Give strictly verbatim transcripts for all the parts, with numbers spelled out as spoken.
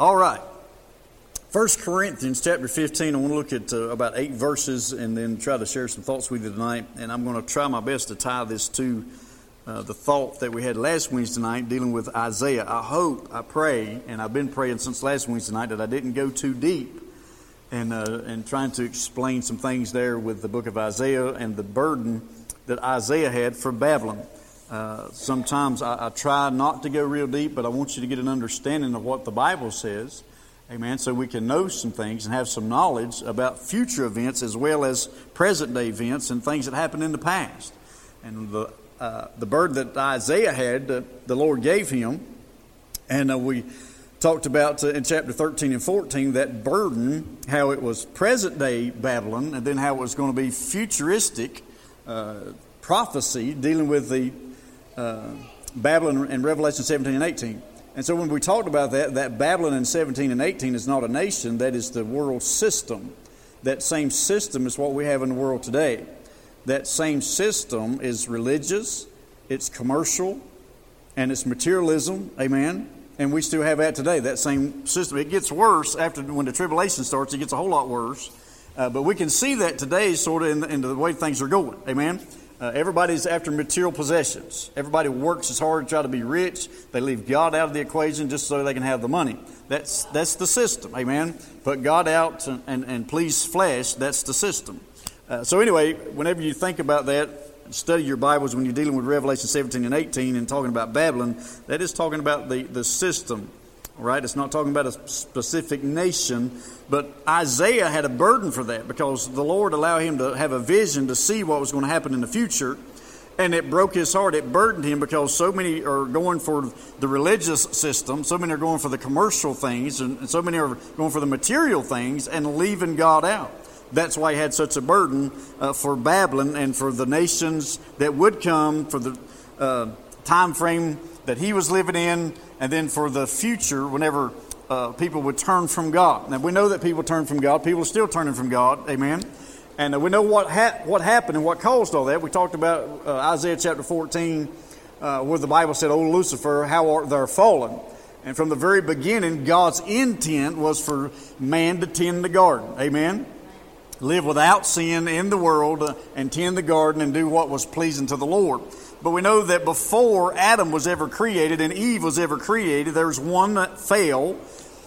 All right. First Corinthians chapter fifteen, I want to look at uh, about eight verses and then try to share some thoughts with you tonight. And I'm going to try my best to tie this to uh, the thought that we had last Wednesday night dealing with Isaiah. I hope, I pray, and I've been praying since last Wednesday night that I didn't go too deep and, uh, and trying to explain some things there with the book of Isaiah and the burden that Isaiah had for Babylon. Uh, sometimes I, I try not to go real deep, but I want you to get an understanding of what the Bible says. Amen. So we can know some things and have some knowledge about future events as well as present day events and things that happened in the past. And the uh, the burden that Isaiah had, uh, the Lord gave him. And uh, we talked about uh, in chapter thirteen and fourteen that burden, how it was present day Babylon, and then how it was going to be futuristic uh, prophecy dealing with the uh, Babylon in Revelation seventeen and eighteen. And so when we talked about that, that Babylon in seventeen and eighteen is not a nation, that is the world system. That same system is what we have in the world today. That same system is religious, it's commercial, and it's materialism, amen? And we still have that today, that same system. It gets worse after when the tribulation starts, it gets a whole lot worse. Uh, but we can see that today sort of in the, in the way things are going, amen? Uh, everybody's after material possessions. Everybody works as hard to try to be rich. They leave God out of the equation just so they can have the money. That's that's the system, amen? Put God out and, and, and please flesh, that's the system. Uh, so anyway, whenever you think about that, study your Bibles when you're dealing with Revelation seventeen and eighteen and talking about Babylon, that is talking about the, the system, right? It's not talking about a specific nation, but Isaiah had a burden for that because the Lord allowed him to have a vision to see what was going to happen in the future, and it broke his heart. It burdened him because so many are going for the religious system, so many are going for the commercial things, and so many are going for the material things and leaving God out. That's why he had such a burden uh, for Babylon and for the nations that would come, for the uh, time frame that he was living in, and then for the future, whenever uh, people would turn from God. Now, we know that people turn from God. People are still turning from God. Amen. And uh, we know what ha- what happened and what caused all that. We talked about uh, Isaiah chapter fourteen, uh, where the Bible said, "O Lucifer, how art thou fallen?" And from the very beginning, God's intent was for man to tend the garden. Amen. Live without sin in the world uh, and tend the garden and do what was pleasing to the Lord. But we know that before Adam was ever created and Eve was ever created, there was one that fell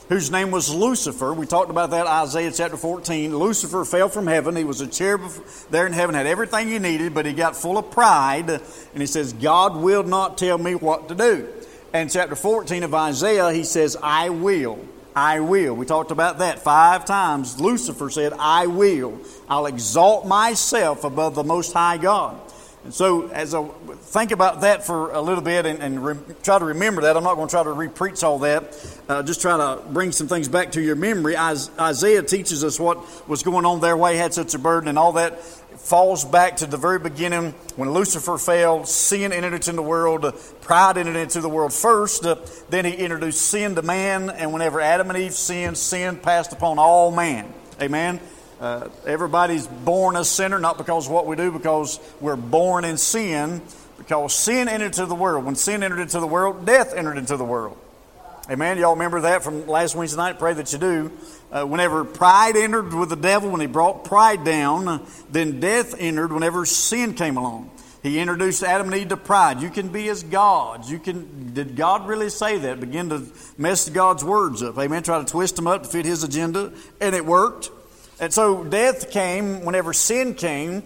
whose name was Lucifer. We talked about that in Isaiah chapter fourteen. Lucifer fell from heaven. He was a cherub there in heaven, had everything he needed, but he got full of pride. And he says, God will not tell me what to do. And chapter fourteen of Isaiah, he says, I will. I will. We talked about that five times. Lucifer said, I will. I'll exalt myself above the Most High God. And so as I think about that for a little bit and, and re- try to remember that, I'm not going to try to re-preach all that. Uh, just try to bring some things back to your memory. Isaiah teaches us what was going on there, why he had such a burden, and all that falls back to the very beginning when Lucifer fell. Sin entered into the world. Uh, pride entered into the world first. Uh, then he introduced sin to man, and whenever Adam and Eve sinned, sin passed upon all man. Amen. Uh, everybody's born a sinner, not because of what we do, because we're born in sin, because sin entered into the world. When sin entered into the world, death entered into the world. Amen. Y'all remember that from last Wednesday night? Pray that you do. Uh, whenever pride entered with the devil, when he brought pride down, then death entered whenever sin came along. He introduced Adam and Eve to pride. You can be as gods. You can. Did God really say that? Begin to mess God's words up. Amen. Try to twist them up to fit his agenda, and it worked. And so death came whenever sin came.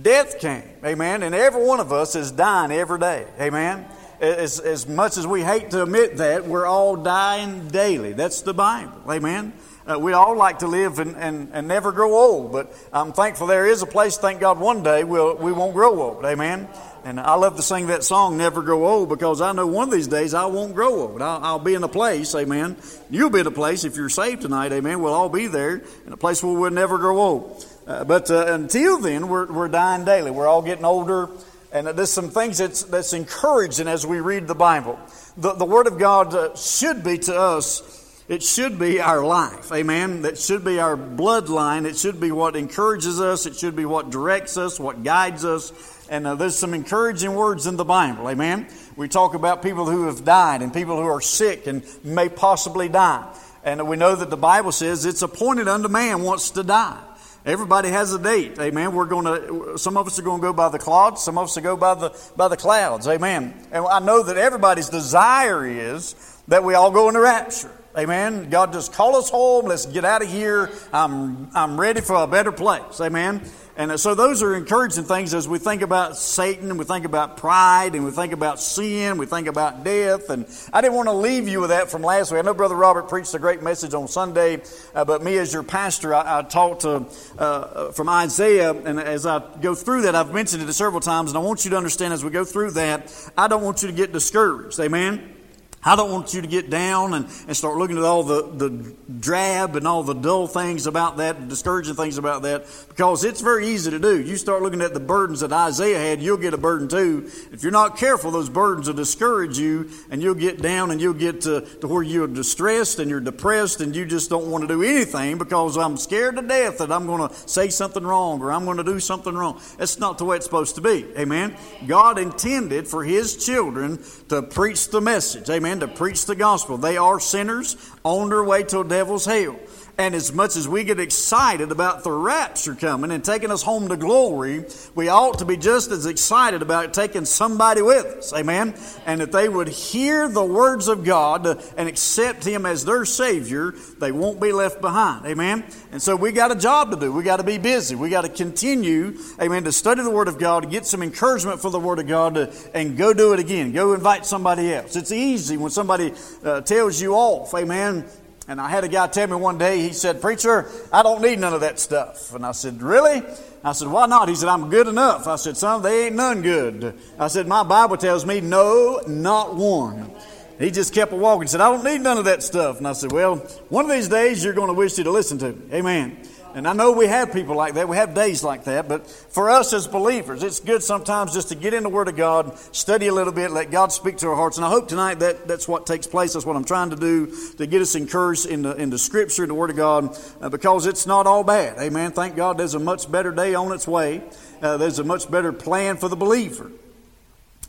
Death came, amen. And every one of us is dying every day, amen. As, as much as we hate to admit that, we're all dying daily. That's the Bible, amen. Uh, we all like to live and, and, and never grow old, but I'm thankful there is a place, thank God, one day we'll, we won't grow old, amen. And I love to sing that song, Never Grow Old, because I know one of these days I won't grow old. I'll, I'll be in a place, amen. You'll be in a place if you're saved tonight, amen. We'll all be there in a place where we'll never grow old. Uh, but uh, until then, we're, we're dying daily. We're all getting older. And there's some things that's, that's encouraging as we read the Bible. The, the Word of God uh, should be to us, it should be our life, amen. That should be our bloodline. It should be what encourages us. It should be what directs us, what guides us. And uh, there's some encouraging words in the Bible, amen? We talk about people who have died and people who are sick and may possibly die. And we know that the Bible says it's appointed unto man once to die. Everybody has a date. Amen. We're going to, some of us are going to go by the cloud, some of us will go by the by the clouds. Amen. And I know that everybody's desire is that we all go into rapture. Amen. God just call us home. Let's get out of here. I'm I'm ready for a better place. Amen. And so those are encouraging things as we think about Satan, and we think about pride, and we think about sin, we think about death. And I didn't want to leave you with that from last week. I know Brother Robert preached a great message on Sunday, uh, but me as your pastor, I, I talked to, uh, from Isaiah, and as I go through that, I've mentioned it several times, and I want you to understand as we go through that, I don't want you to get discouraged. Amen? I don't want you to get down and, and start looking at all the, the drab and all the dull things about that, the discouraging things about that, because it's very easy to do. You start looking at the burdens that Isaiah had, you'll get a burden too. If you're not careful, those burdens will discourage you, and you'll get down and you'll get to, to where you're distressed and you're depressed and you just don't want to do anything because I'm scared to death that I'm going to say something wrong or I'm going to do something wrong. That's not the way it's supposed to be. Amen? God intended for His children to preach the message. Amen? To preach the gospel. They are sinners on their way to a devil's hell. And as much as we get excited about the rapture coming and taking us home to glory, we ought to be just as excited about taking somebody with us. Amen? And if they would hear the words of God and accept Him as their Savior, they won't be left behind. Amen? And so we got a job to do. We got to be busy. We got to continue, amen, to study the Word of God, to get some encouragement for the Word of God, to, and go do it again. Go invite somebody else. It's easy when somebody uh, tells you off. Amen? And I had a guy tell me one day, he said, "Preacher, I don't need none of that stuff." And I said, "Really?" I said, "Why not?" He said, "I'm good enough." I said, "Son, they ain't none good." I said, "My Bible tells me, no, not one." He just kept walking. He said, "I don't need none of that stuff." And I said, "Well, one of these days you're going to wish you to listen to me." Amen. And I know we have people like that. We have days like that. But for us as believers, it's good sometimes just to get in the Word of God, study a little bit, let God speak to our hearts. And I hope tonight that that's what takes place. That's what I'm trying to do, to get us encouraged in the, in the Scripture and the Word of God, uh, because it's not all bad. Amen. Thank God there's a much better day on its way. Uh, there's a much better plan for the believer.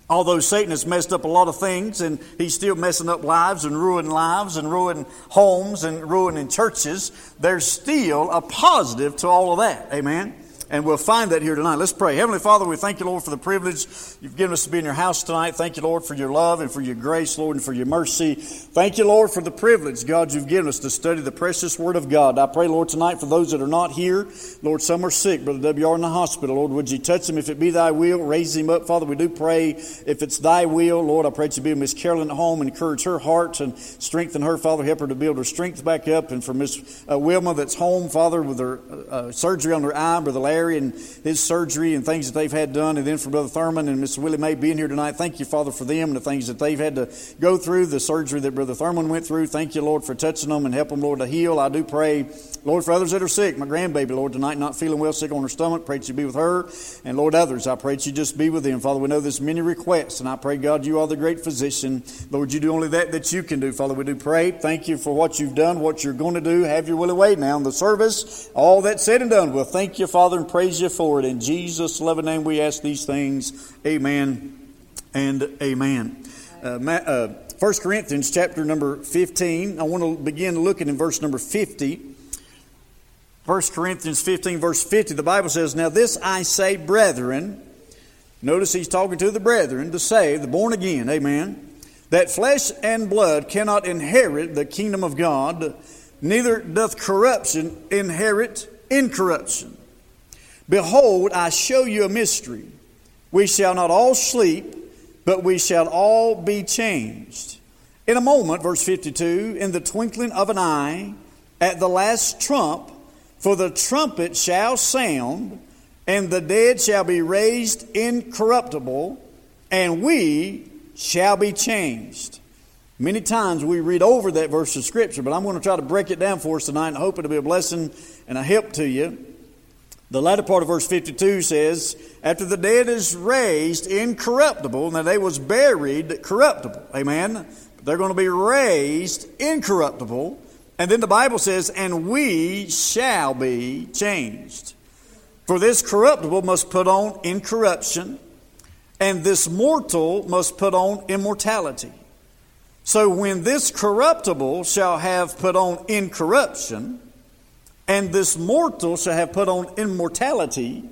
Although Satan has messed up a lot of things, and he's still messing up lives and ruining lives and ruining homes and ruining churches, there's still a positive to all of that. Amen? And we'll find that here tonight. Let's pray. Heavenly Father, we thank you, Lord, for the privilege you've given us to be in your house tonight. Thank you, Lord, for your love and for your grace, Lord, and for your mercy. Thank you, Lord, for the privilege, God, you've given us to study the precious Word of God. I pray, Lord, tonight for those that are not here. Lord, some are sick. Brother W R in the hospital. Lord, would you touch him? If it be thy will, raise him up. Father, we do pray if it's thy will. Lord, I pray that you be with Miss Carolyn at home, encourage her heart and strengthen her. Father, help her to build her strength back up. And for Miss Wilma that's home, Father, with her uh, surgery on her eye, Brother Larry and his surgery and things that they've had done. And then for Brother Thurman and Miss Willie Mae being here tonight, thank you, Father, for them and the things that they've had to go through, the surgery that Brother Thurman went through. Thank you, Lord, for touching them and helping them, Lord, to heal. I do pray, Lord, for others that are sick. My grandbaby, Lord, tonight not feeling well, sick on her stomach. Pray that you be with her. And, Lord, others, I pray that you just be with them. Father, we know there's many requests, and I pray, God, you are the great physician. Lord, you do only that that you can do. Father, we do pray. Thank you for what you've done, what you're going to do. Have your will away now in the service. All that's said and done. Well, thank you, Father, and praise you for it. In Jesus' loving name we ask these things. Amen and amen. Uh, Ma- uh, First Corinthians chapter number fifteen. I want to begin looking in verse number fifty. First Corinthians fifteen, verse fifty, the Bible says, "Now this I say, brethren," notice he's talking to the brethren, "to say," the born again, amen, "that flesh and blood cannot inherit the kingdom of God, neither doth corruption inherit incorruption. Behold, I show you a mystery. We shall not all sleep, but we shall all be changed. In a moment," verse fifty-two, "in the twinkling of an eye, at the last trump, for the trumpet shall sound, and the dead shall be raised incorruptible, and we shall be changed." Many times we read over that verse of Scripture, but I'm going to try to break it down for us tonight and hope it'll be a blessing and a help to you. The latter part of verse fifty-two says, "After the dead is raised incorruptible," now they was buried corruptible, amen? But they're going to be raised incorruptible. And then the Bible says, "And we shall be changed. For this corruptible must put on incorruption, and this mortal must put on immortality. So when this corruptible shall have put on incorruption, and this mortal shall have put on immortality,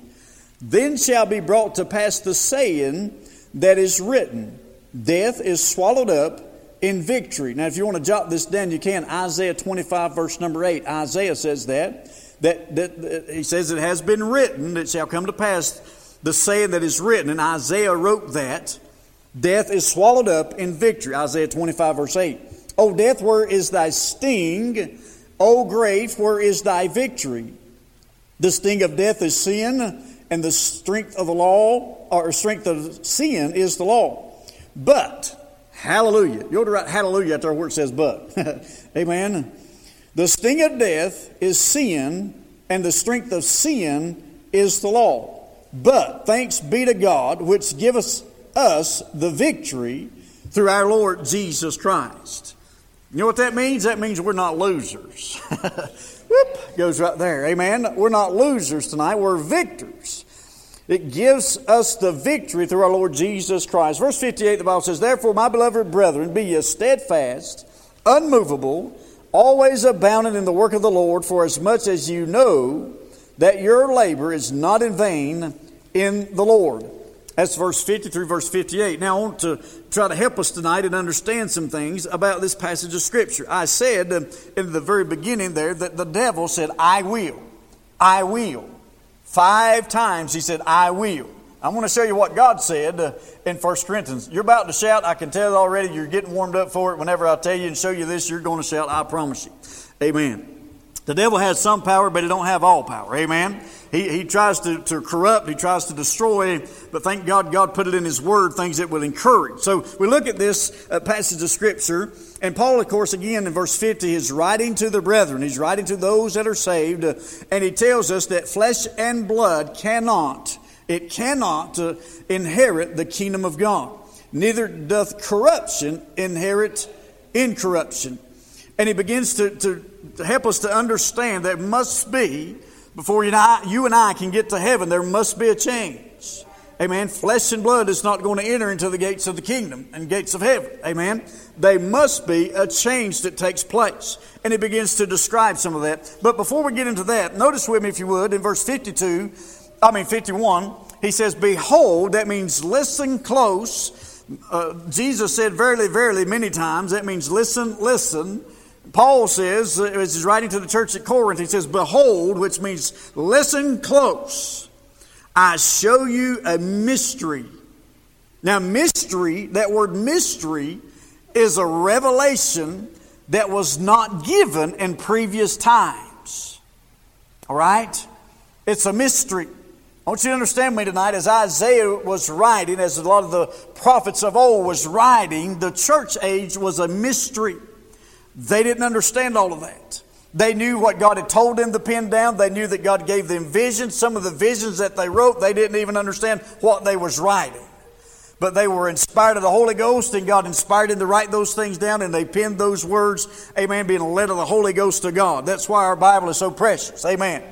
then shall be brought to pass the saying that is written, death is swallowed up in victory. Now, if you want to jot this down, you can. Isaiah twenty-five, verse number eight. Isaiah says that. That, that, that he says, it has been written, it shall come to pass the saying that is written. And Isaiah wrote that. Death is swallowed up in victory. Isaiah twenty-five, verse eight. O death, where is thy sting? O grave, where is thy victory? The sting of death is sin, and the strength of the law, or strength of sin, is the law. But, hallelujah. You ought to write hallelujah out there where it says but. Amen. The sting of death is sin, and the strength of sin is the law. But thanks be to God, which giveth us the victory through our Lord Jesus Christ. You know what that means? That means we're not losers. Whoop, goes right there. Amen. We're not losers tonight. We're victors. It gives us the victory through our Lord Jesus Christ. Verse fifty-eight, the Bible says, therefore, my beloved brethren, be ye steadfast, unmovable, always abounding in the work of the Lord, for as much as you know that your labor is not in vain in the Lord. That's verse fifty through verse fifty-eight. Now I want to try to help us tonight and understand some things about this passage of Scripture. I said in the very beginning there that the devil said, I will, I will. Five times he said, I will. I want to show you what God said uh, in First Corinthians. You're about to shout. I can tell already you're getting warmed up for it. Whenever I tell you and show you this, you're going to shout, I promise you. Amen. The devil has some power, but he don't have all power. Amen. He he tries to, to corrupt. He tries to destroy. But thank God, God put it in his word, things that will encourage. So we look at this uh, passage of Scripture. And Paul, of course, again in verse fifty, is writing to the brethren. He's writing to those that are saved. Uh, and he tells us that flesh and blood cannot, it cannot uh, inherit the kingdom of God. Neither doth corruption inherit incorruption. And he begins to, to, to help us to understand that must be, before you and, I, you and I can get to heaven, there must be a change. Amen. Flesh and blood is not going to enter into the gates of the kingdom and gates of heaven. Amen. There must be a change that takes place. And it begins to describe some of that. But before we get into that, notice with me, if you would, in verse fifty-two, I mean fifty-one, he says, behold, that means listen close. Uh, Jesus said, verily, verily, many times. That means listen, listen. Paul says, as he's writing to the church at Corinth, he says, behold, which means listen close. I show you a mystery. Now, mystery, that word mystery, is a revelation that was not given in previous times. All right? It's a mystery. I want you to understand me tonight, as Isaiah was writing, as a lot of the prophets of old was writing, the church age was a mystery. They didn't understand all of that. They knew what God had told them to pin down. They knew that God gave them visions. Some of the visions that they wrote, they didn't even understand what they was writing. But they were inspired of the Holy Ghost, and God inspired them to write those things down, and they penned those words, amen, being led of the Holy Ghost to God. That's why our Bible is so precious, amen.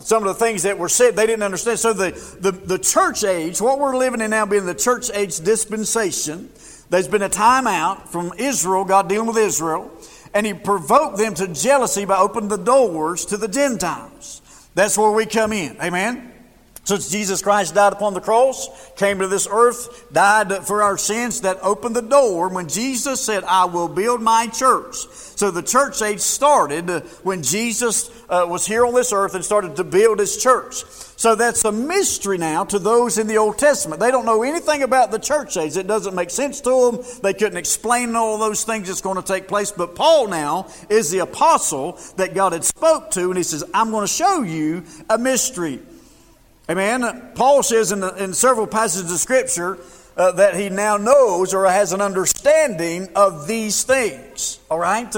Some of the things that were said, they didn't understand. So the, the, the church age, what we're living in now being the church age dispensation, there's been a time out from Israel, God dealing with Israel, and he provoked them to jealousy by opening the doors to the Gentiles. That's where we come in. Amen? Since Jesus Christ died upon the cross, came to this earth, died for our sins, that opened the door when Jesus said, I will build my church. So the church age started when Jesus was here on this earth and started to build his church. So that's a mystery now to those in the Old Testament. They don't know anything about the church age. It doesn't make sense to them. They couldn't explain all those things that's going to take place. But Paul now is the apostle that God had spoke to, and he says, I'm going to show you a mystery. Amen. Paul says in, the, in several passages of Scripture uh, that he now knows or has an understanding of these things. All right.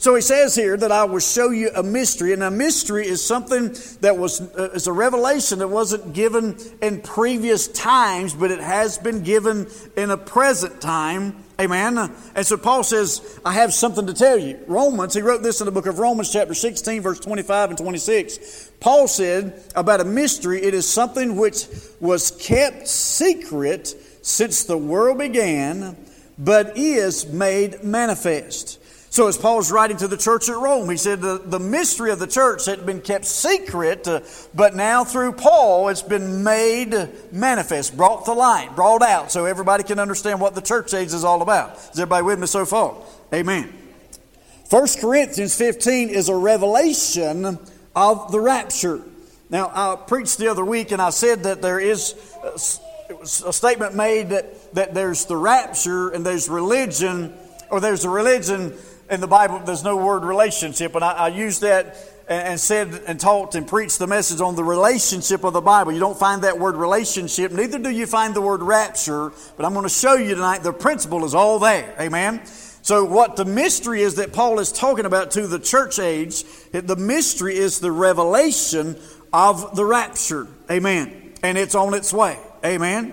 So he says here that I will show you a mystery. And a mystery is something that was uh, is a revelation that wasn't given in previous times, but it has been given in a present time. Amen. And so Paul says, I have something to tell you. Romans, he wrote this in the book of Romans chapter sixteen, verse twenty-five and twenty-six. Paul said about a mystery, it is something which was kept secret since the world began, but is made manifest. So as Paul's writing to the church at Rome, he said the, the mystery of the church had been kept secret, uh, but now through Paul it's been made manifest, brought to light, brought out, so everybody can understand what the church age is all about. Is everybody with me so far? Amen. First Corinthians fifteen is a revelation of the rapture. Now, I preached the other week and I said that there is a, it was a statement made that, that there's the rapture and there's religion, or there's a religion in the Bible, there's no word relationship. And I, I used that and said and taught and preached the message on the relationship of the Bible. You don't find that word relationship. Neither do you find the word rapture. But I'm going to show you tonight the principle is all there. Amen? So what the mystery is that Paul is talking about to the church age, the mystery is the revelation of the rapture. Amen. And it's on its way. Amen.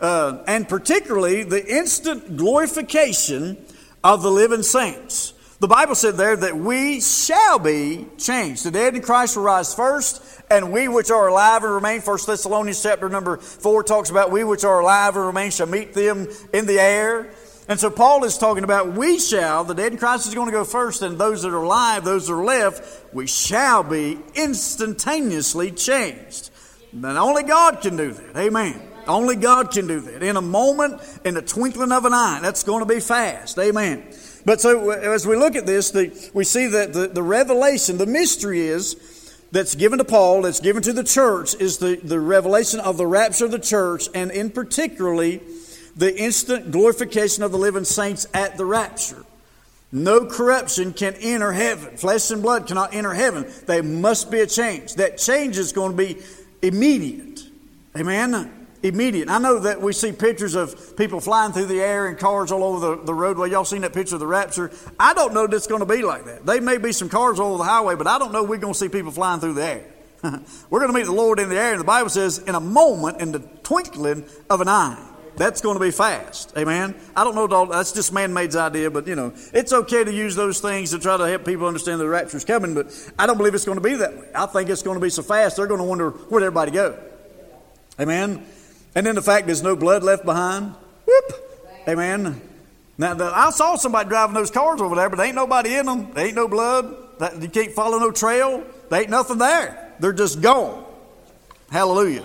Uh, and particularly the instant glorification of the living saints. The Bible said there that we shall be changed. The dead in Christ will rise first, and we which are alive and remain. First Thessalonians chapter number four talks about we which are alive and remain shall meet them in the air. And so Paul is talking about we shall, the dead in Christ is going to go first, and those that are alive, those that are left, we shall be instantaneously changed. And only God can do that. Amen. Only God can do that. In a moment, in the twinkling of an eye. That's going to be fast. Amen. But so as we look at this, the, we see that the, the revelation, the mystery is, that's given to Paul, that's given to the church, is the, the revelation of the rapture of the church, and in particularly, the instant glorification of the living saints at the rapture. No corruption can enter heaven. Flesh and blood cannot enter heaven. There must be a change. That change is going to be immediate. Amen. Immediate. I know that we see pictures of people flying through the air and cars all over the, the roadway. Y'all seen that picture of the rapture? I don't know that it's going to be like that. There may be some cars all over the highway, but I don't know we're going to see people flying through the air. We're going to meet the Lord in the air. And the Bible says, in a moment, in the twinkling of an eye. That's going to be fast. Amen? I don't know. That's just man-made's idea, but, you know, it's okay to use those things to try to help people understand the rapture's coming, but I don't believe it's going to be that way. I think it's going to be so fast, they're going to wonder where did everybody go. Amen? And then the fact there's no blood left behind. Whoop. Amen. Now, the, I saw somebody driving those cars over there, but there ain't nobody in them. There ain't no blood. That, you can't follow no trail. There ain't nothing there. They're just gone. Hallelujah.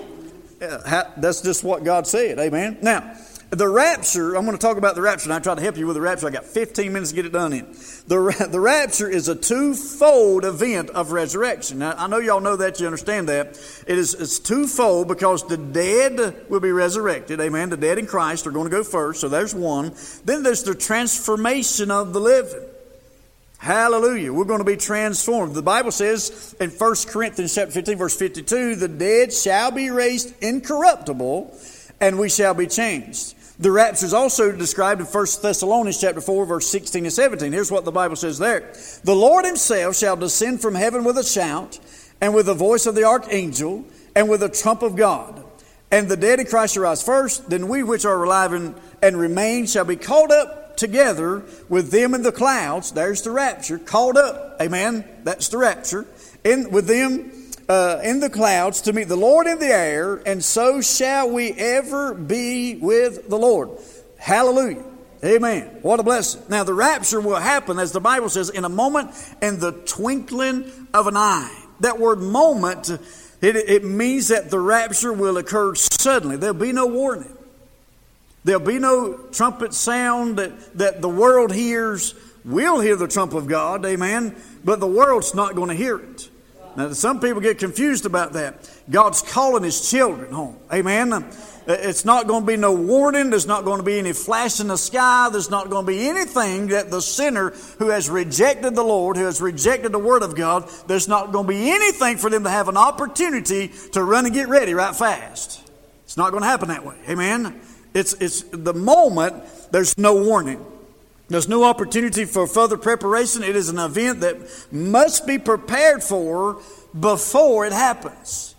Yeah, ha, that's just what God said. Amen. Now, the rapture, I'm going to talk about the rapture, and I try to help you with the rapture. I got fifteen minutes to get it done in. The, the rapture is a twofold event of resurrection. Now, I know y'all know that. You understand that. It is, it's twofold because the dead will be resurrected. Amen. The dead in Christ are going to go first, so there's one. Then there's the transformation of the living. Hallelujah. We're going to be transformed. The Bible says in First Corinthians chapter fifteen, verse fifty-two, the dead shall be raised incorruptible, and we shall be changed. The rapture is also described in First Thessalonians chapter four, verse sixteen and seventeen. Here's what the Bible says there. The Lord himself shall descend from heaven with a shout, and with the voice of the archangel, and with the trump of God. And the dead in Christ shall rise first, then we which are alive and, and remain shall be caught up together with them in the clouds. There's the rapture, caught up. Amen. That's the rapture. In with them Uh, in the clouds to meet the Lord in the air, and so shall we ever be with the Lord. Hallelujah. Amen. What a blessing. Now, the rapture will happen, as the Bible says, in a moment, in the twinkling of an eye. That word moment, it, it means that the rapture will occur suddenly. There'll be no warning. There'll be no trumpet sound that, that the world hears. We'll hear the trump of God, amen, but the world's not going to hear it. Now, some people get confused about that. God's calling his children home. Amen. It's not going to be no warning. There's not going to be any flash in the sky. There's not going to be anything that the sinner who has rejected the Lord, who has rejected the Word of God, there's not going to be anything for them to have an opportunity to run and get ready right fast. It's not going to happen that way. Amen. It's, it's the moment there's no warning. There's no opportunity for further preparation. It is an event that must be prepared for before it happens.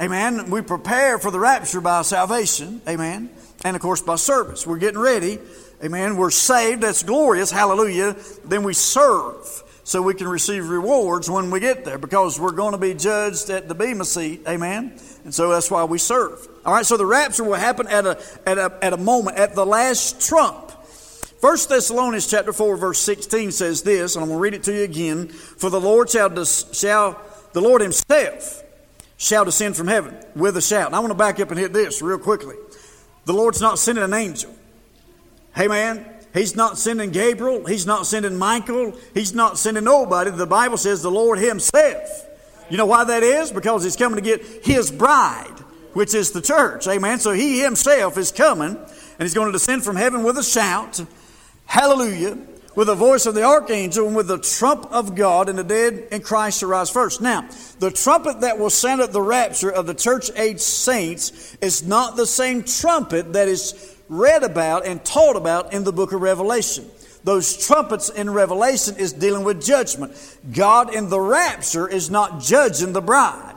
Amen. We prepare for the rapture by salvation. Amen. And, of course, by service. We're getting ready. Amen. We're saved. That's glorious. Hallelujah. Then we serve so we can receive rewards when we get there, because we're going to be judged at the Bema seat. Amen. And so that's why we serve. All right. So the rapture will happen at a, at a, at a moment, at the last trump. First Thessalonians chapter four, verse sixteen says this, and I'm going to read it to you again. For the Lord shall, des- shall the Lord himself shall descend from heaven with a shout. And I want to back up and hit this real quickly. The Lord's not sending an angel. Hey, man. He's not sending Gabriel. He's not sending Michael. He's not sending nobody. The Bible says the Lord himself. You know why that is? Because he's coming to get his bride, which is the church. Amen. So he himself is coming, and he's going to descend from heaven with a shout. Hallelujah. With the voice of the archangel and with the trump of God, and the dead in Christ shall rise first. Now, the trumpet that will sound at the rapture of the church age saints is not the same trumpet that is read about and taught about in the book of Revelation. Those trumpets in Revelation is dealing with judgment. God in the rapture is not judging the bride.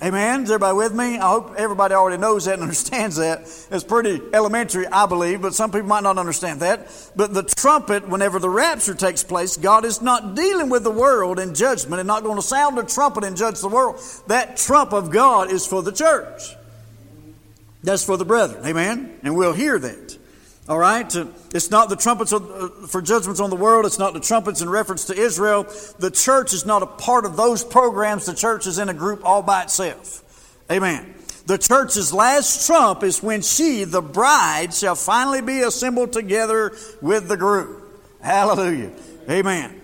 Amen? Is everybody with me? I hope everybody already knows that and understands that. It's pretty elementary, I believe, but some people might not understand that. But the trumpet, whenever the rapture takes place, God is not dealing with the world in judgment and not going to sound a trumpet and judge the world. That trump of God is for the church. That's for the brethren. Amen? And we'll hear that. All right? It's not the trumpets for judgments on the world. It's not the trumpets in reference to Israel. The church is not a part of those programs. The church is in a group all by itself. Amen. The church's last trump is when she, the bride, shall finally be assembled together with the groom. Hallelujah. Amen.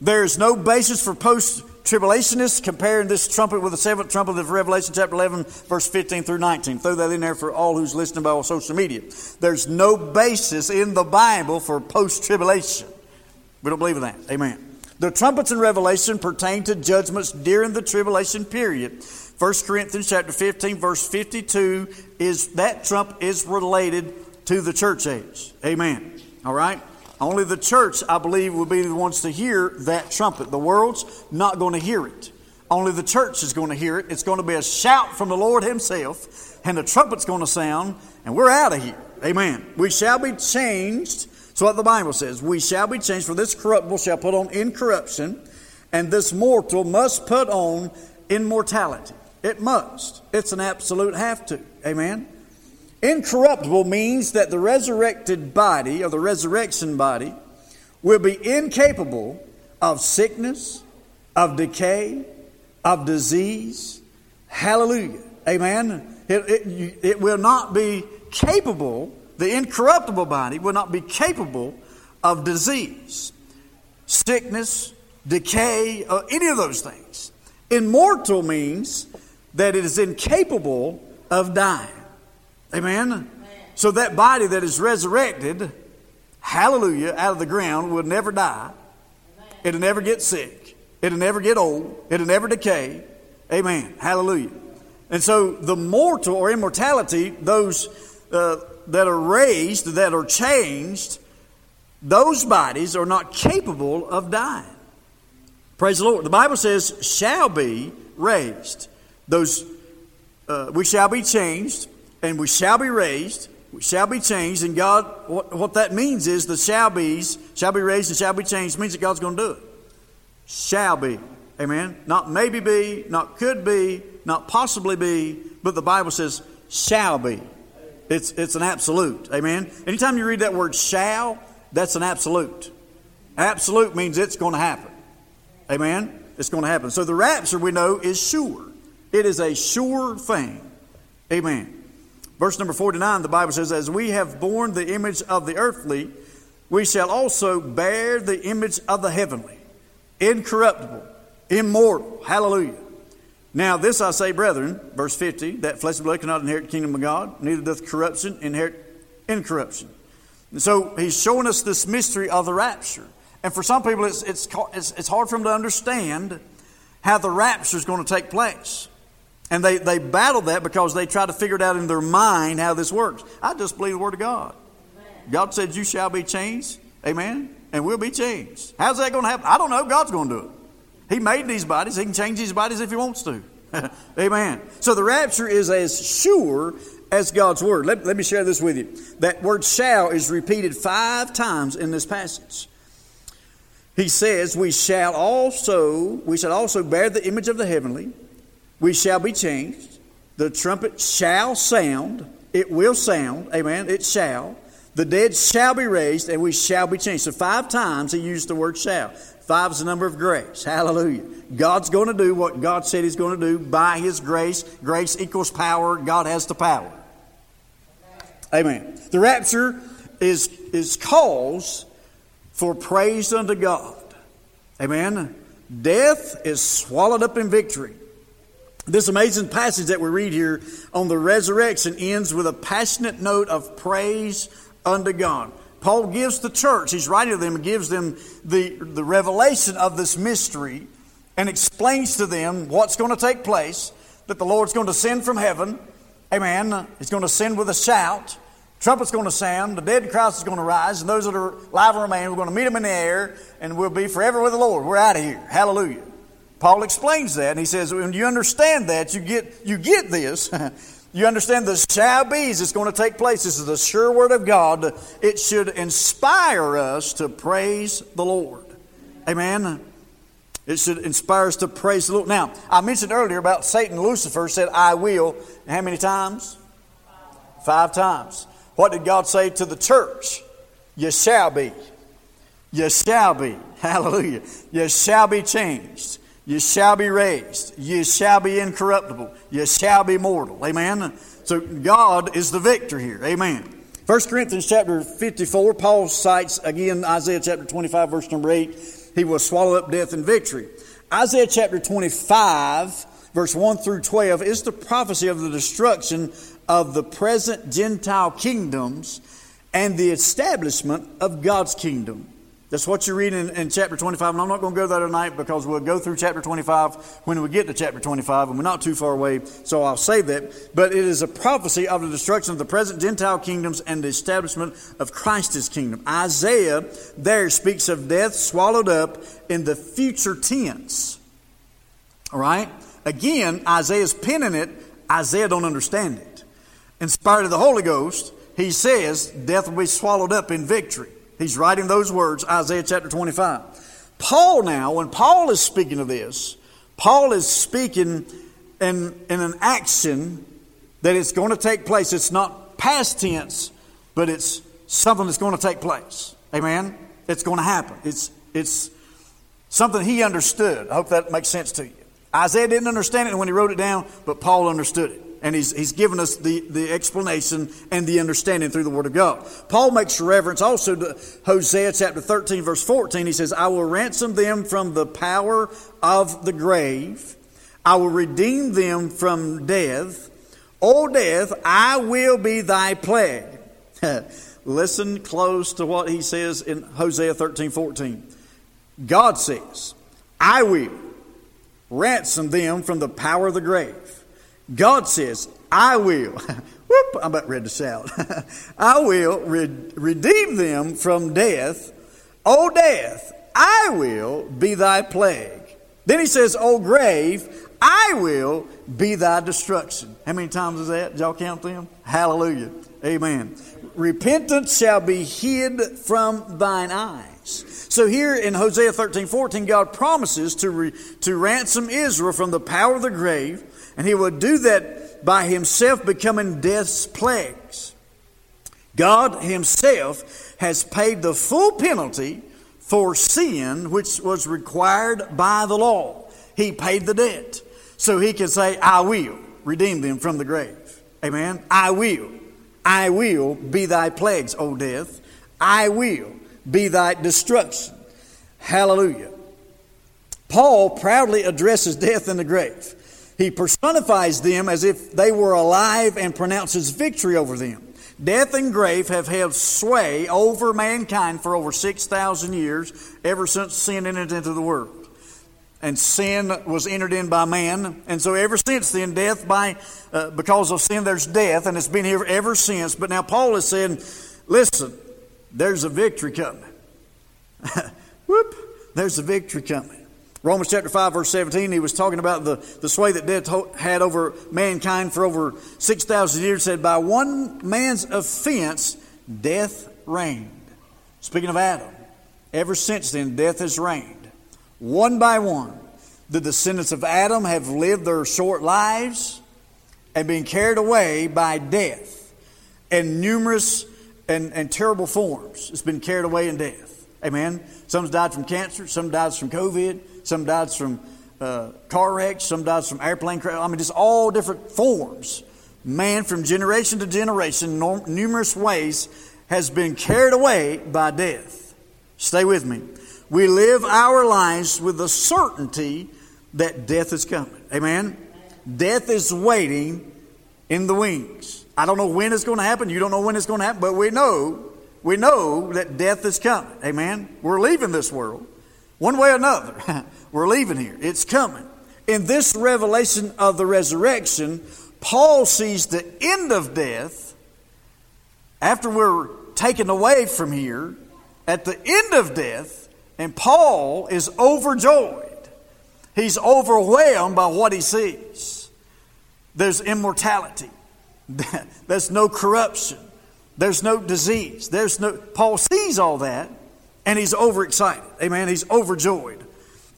There is no basis for post-tribulationists comparing this trumpet with the seventh trumpet of Revelation chapter eleven, verse fifteen through nineteen. Throw that in there for all who's listening by all social media. There's no basis in the Bible for post-tribulation. We don't believe in that. Amen. The trumpets in Revelation pertain to judgments during the tribulation period. First Corinthians chapter fifteen, verse fifty-two, is that trump is related to the church age. Amen. All right? Only the church, I believe, will be the ones to hear that trumpet. The world's not going to hear it. Only the church is going to hear it. It's going to be a shout from the Lord himself, and the trumpet's going to sound, and we're out of here. Amen. We shall be changed. So what the Bible says, we shall be changed, for this corruptible shall put on incorruption, and this mortal must put on immortality. It must. It's an absolute have to. Amen. Incorruptible means that the resurrected body, or the resurrection body, will be incapable of sickness, of decay, of disease. Hallelujah. Amen. It, it, it will not be capable, the incorruptible body will not be capable of disease, sickness, decay, or any of those things. Immortal means that it is incapable of dying. Amen? Amen. So that body that is resurrected, hallelujah, out of the ground will never die. Amen. It'll never get sick. It'll never get old. It'll never decay. Amen. Hallelujah. And so the mortal or immortality, those uh, that are raised, that are changed, those bodies are not capable of dying. Praise the Lord. The Bible says, shall be raised. Those, uh, we shall be changed. And we shall be raised, we shall be changed, and God, what, what that means is the shall be's, shall be raised and shall be changed, means that God's going to do it. Shall be, amen? Not maybe be, not could be, not possibly be, but the Bible says shall be. It's, it's an absolute, amen? Anytime you read that word shall, that's an absolute. Absolute means it's going to happen, amen? It's going to happen. So the rapture, we know, is sure. It is a sure thing, amen? Verse number forty-nine, the Bible says, as we have borne the image of the earthly, we shall also bear the image of the heavenly, incorruptible, immortal. Hallelujah. Now this I say, brethren, verse fifty, that flesh and blood cannot inherit the kingdom of God, neither doth corruption inherit incorruption. And so he's showing us this mystery of the rapture. And for some people, it's, it's, it's hard for them to understand how the rapture is going to take place. And they, they battle that because they try to figure it out in their mind how this works. I just believe the Word of God. Amen. God said, you shall be changed. Amen. And we'll be changed. How's that going to happen? I don't know. God's going to do it. He made these bodies. He can change these bodies if he wants to. Amen. So the rapture is as sure as God's Word. Let, let me share this with you. That word shall is repeated five times in this passage. He says, we shall also, we shall also bear the image of the heavenly. We shall be changed. The trumpet shall sound. It will sound. Amen. It shall. The dead shall be raised, and we shall be changed. So five times he used the word shall. Five is the number of grace. Hallelujah. God's going to do what God said he's going to do by his grace. Grace equals power. God has the power. Amen. The rapture is, is cause for praise unto God. Amen. Death is swallowed up in victory. This amazing passage that we read here on the resurrection ends with a passionate note of praise unto God. Paul gives the church, he's writing to them, and gives them the, the revelation of this mystery and explains to them what's going to take place, that the Lord's going to descend from heaven. Amen. He's going to descend with a shout. Trumpet's going to sound. The dead in Christ is going to rise. And those that are alive and remain, we're going to meet them in the air, and we'll be forever with the Lord. We're out of here. Hallelujah. Paul explains that, and he says, when you understand that, you get you get this. You understand the shall be's that's going to take place. This is the sure word of God. It should inspire us to praise the Lord. Amen. It should inspire us to praise the Lord. Now, I mentioned earlier about Satan. Lucifer said, I will. And how many times? Five times. What did God say to the church? You shall be. You shall be. Hallelujah. You shall be changed. You shall be raised. You shall be incorruptible. You shall be mortal. Amen. So God is the victor here. Amen. First Corinthians chapter fifty-four, Paul cites again Isaiah chapter twenty-five, verse number eight. He will swallow up death in victory. Isaiah chapter twenty-five, verse one through twelve is the prophecy of the destruction of the present Gentile kingdoms and the establishment of God's kingdom. That's what you read in, in chapter twenty-five, and I'm not going to go there tonight because we'll go through chapter twenty-five when we get to chapter twenty-five, and we're not too far away, so I'll save that. But it is a prophecy of the destruction of the present Gentile kingdoms and the establishment of Christ's kingdom. Isaiah there speaks of death swallowed up in the future tense. All right? Again, Isaiah's penning it. Isaiah don't understand it. Inspired of the Holy Ghost, he says death will be swallowed up in victory. He's writing those words, Isaiah chapter twenty-five. Paul now, when Paul is speaking of this, Paul is speaking in, in an action that it's going to take place. It's not past tense, but it's something that's going to take place. Amen? It's going to happen. It's, it's something he understood. I hope that makes sense to you. Isaiah didn't understand it when he wrote it down, but Paul understood it. And he's, he's given us the, the explanation and the understanding through the Word of God. Paul makes reference also to Hosea chapter thirteen, verse fourteen. He says, I will ransom them from the power of the grave. I will redeem them from death. O death, I will be thy plague. Listen close to what he says in Hosea thirteen, fourteen. God says, I will ransom them from the power of the grave. God says, I will, whoop, I'm about ready to shout, I will re- redeem them from death. O death, I will be thy plague. Then he says, O grave, I will be thy destruction. How many times is that? Did y'all count them? Hallelujah. Amen. Repentance shall be hid from thine eyes. So here in Hosea thirteen, fourteen, God promises to, re- to ransom Israel from the power of the grave. And he will do that by himself becoming death's plagues. God himself has paid the full penalty for sin, which was required by the law. He paid the debt. So he can say, I will redeem them from the grave. Amen. I will. I will be thy plagues, O death. I will be thy destruction. Hallelujah. Paul proudly addresses death in the grave. He personifies them as if they were alive and pronounces victory over them. Death and grave have held sway over mankind for over six thousand years, ever since sin entered into the world. And sin was entered in by man. And so ever since then, death by, uh, because of sin, there's death. And it's been here ever since. But now Paul is saying, listen, there's a victory coming. Whoop, there's a victory coming. Romans chapter five, verse seventeen, he was talking about the, the sway that death had over mankind for over six thousand years. He said, by one man's offense, death reigned. Speaking of Adam, ever since then, death has reigned. One by one, the descendants of Adam have lived their short lives and been carried away by death. And numerous and, and terrible forms. It's been carried away in death. Amen. Some died from cancer. Some died from COVID. Some died from uh, car wrecks. Some died from airplane crash. I mean, just all different forms. Man, from generation to generation, norm, numerous ways, has been carried away by death. Stay with me. We live our lives with the certainty that death is coming. Amen? Death is waiting in the wings. I don't know when it's going to happen. You don't know when it's going to happen. But we know, we know that death is coming. Amen? We're leaving this world. One way or another, we're leaving here. It's coming. In this revelation of the resurrection, Paul sees the end of death after we're taken away from here, at the end of death, and Paul is overjoyed. He's overwhelmed by what he sees. There's immortality. There's no corruption. There's no disease. There's no. Paul sees all that, and he's overexcited. Amen. He's overjoyed.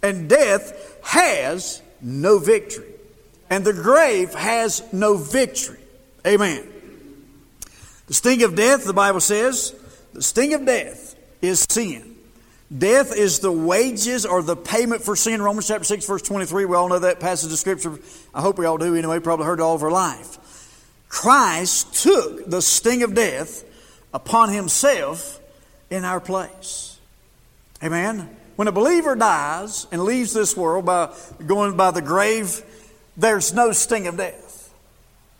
And death has no victory. And the grave has no victory. Amen. The sting of death, the Bible says, the sting of death is sin. Death is the wages or the payment for sin. Romans chapter six, verse twenty-three. We all know that passage of Scripture. I hope we all do anyway. Probably heard it all of our life. Christ took the sting of death upon himself in our place. Amen. When a believer dies and leaves this world by going by the grave, there's no sting of death.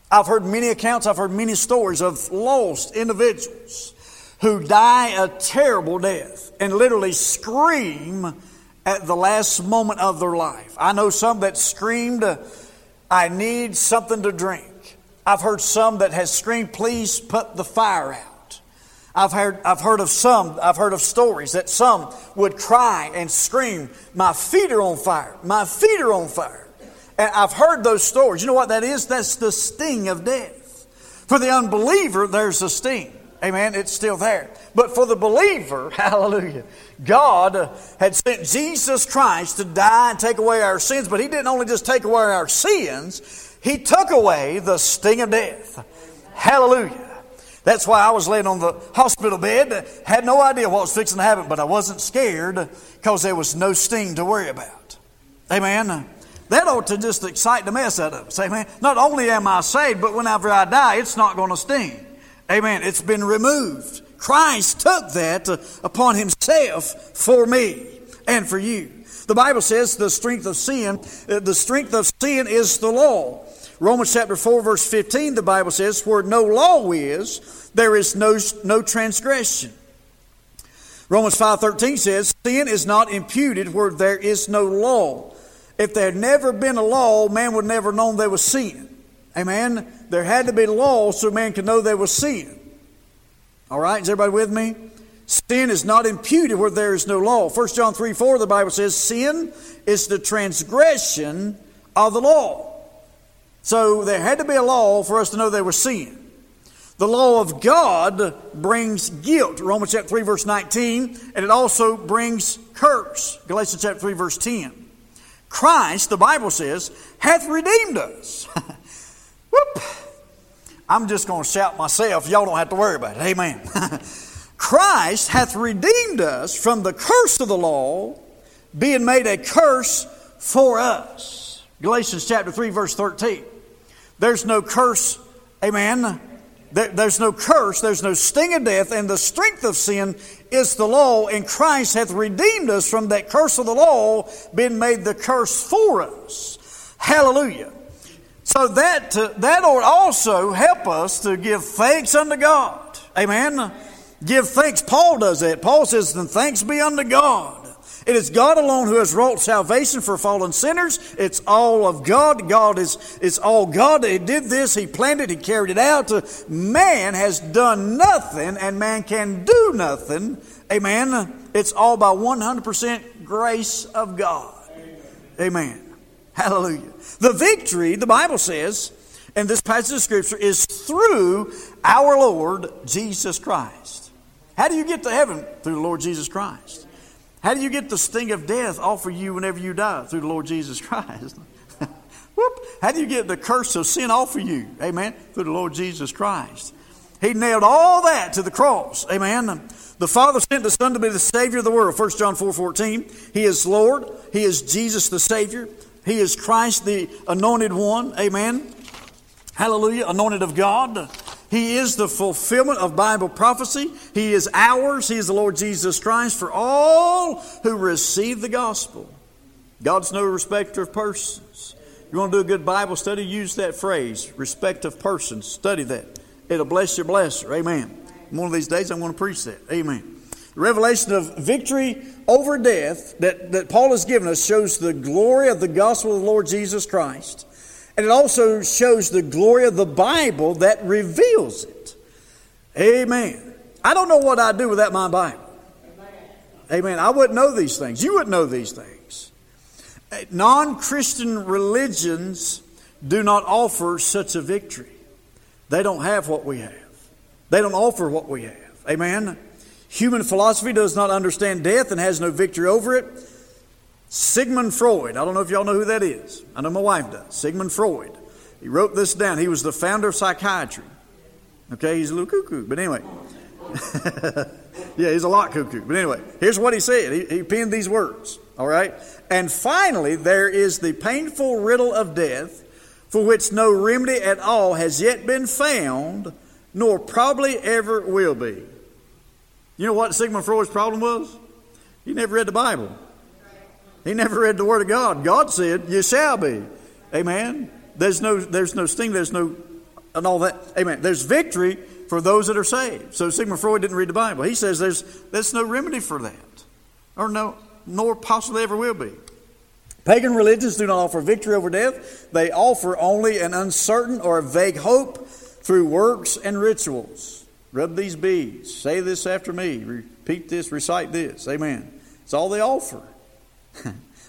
I've heard many accounts, I've heard many stories of lost individuals who die a terrible death and literally scream at the last moment of their life. I know some that screamed, I need something to drink. I've heard some that has screamed, please put the fire out. I've heard, I've heard of some, I've heard of stories that some would cry and scream, my feet are on fire, my feet are on fire. And I've heard those stories. You know what that is? That's the sting of death. For the unbeliever, there's a sting. Amen. It's still there. But for the believer, hallelujah, God had sent Jesus Christ to die and take away our sins. But He didn't only just take away our sins. He took away the sting of death. Hallelujah. That's why I was laying on the hospital bed. Had no idea what was fixing to happen. But I wasn't scared because there was no sting to worry about. Amen. That ought to just excite the mess out of us. Amen. Not only am I saved, but whenever I die, it's not going to sting. Amen. It's been removed. Christ took that upon himself for me and for you. The Bible says the strength of sin, the strength of sin is the law. Romans chapter four, verse fifteen, the Bible says, where no law is, there is no, no transgression. Romans five thirteen says, sin is not imputed where there is no law. If there had never been a law, man would never have known there was sin. Amen? There had to be law so man could know there was sin. All right? Is everybody with me? Sin is not imputed where there is no law. First John three four, the Bible says, sin is the transgression of the law. So there had to be a law for us to know there was sin. The law of God brings guilt. Romans chapter three, verse nineteen. And it also brings curse. Galatians chapter three, verse ten. Christ, the Bible says, hath redeemed us. Whoop! I'm just going to shout myself. Y'all don't have to worry about it. Amen. Christ hath redeemed us from the curse of the law, being made a curse for us. Galatians chapter three, verse thirteen. There's no curse. Amen. There, there's no curse. There's no sting of death. And the strength of sin is the law, and Christ hath redeemed us from that curse of the law, being made the curse for us. Hallelujah. So that, uh, that ought also help us to give thanks unto God. Amen. Give thanks. Paul does that. Paul says, then thanks be unto God. It is God alone who has wrought salvation for fallen sinners. It's all of God. God is, it's all God. He did this. He planned it. He carried it out. Man has done nothing and man can do nothing. Amen. It's all by one hundred percent grace of God. Amen. Hallelujah. The victory, the Bible says, in this passage of Scripture, is through our Lord Jesus Christ. How do you get to heaven? Through the Lord Jesus Christ. How do you get the sting of death off of you whenever you die? Through the Lord Jesus Christ. Whoop. How do you get the curse of sin off of you? Amen. Through the Lord Jesus Christ. He nailed all that to the cross. Amen. The Father sent the Son to be the Savior of the world. First John four fourteen. He is Lord. He is Jesus the Savior. He is Christ the Anointed One. Amen. Hallelujah. Anointed of God. He is the fulfillment of Bible prophecy. He is ours. He is the Lord Jesus Christ for all who receive the gospel. God's no respecter of persons. You want to do a good Bible study? Use that phrase, respect of persons. Study that. It'll bless your blesser. Amen. One of these days I'm going to preach that. Amen. The revelation of victory over death that, that Paul has given us shows the glory of the gospel of the Lord Jesus Christ. And it also shows the glory of the Bible that reveals it. Amen. I don't know what I'd do without my Bible. Amen. I wouldn't know these things. You wouldn't know these things. Non-Christian religions do not offer such a victory. They don't have what we have. They don't offer what we have. Amen. Human philosophy does not understand death and has no victory over it. Sigmund Freud. I don't know if y'all know who that is. I know my wife does. Sigmund Freud. He wrote this down. He was the founder of psychiatry. Okay, he's a little cuckoo. But anyway. Yeah, he's a lot cuckoo. But anyway, here's what he said. He, he penned these words. All right. And finally, there is the painful riddle of death for which no remedy at all has yet been found, nor probably ever will be. You know what Sigmund Freud's problem was? He never read the Bible. He never read the Word of God. God said, "You shall be." Amen. There's no, there's no sting. There's no, and all that. Amen. There's victory for those that are saved. So Sigmund Freud didn't read the Bible. He says there's, there's no remedy for that, or no, nor possibly ever will be. Pagan religions do not offer victory over death. They offer only an uncertain or vague hope through works and rituals. Rub these beads. Say this after me. Repeat this. Recite this. Amen. It's all they offer.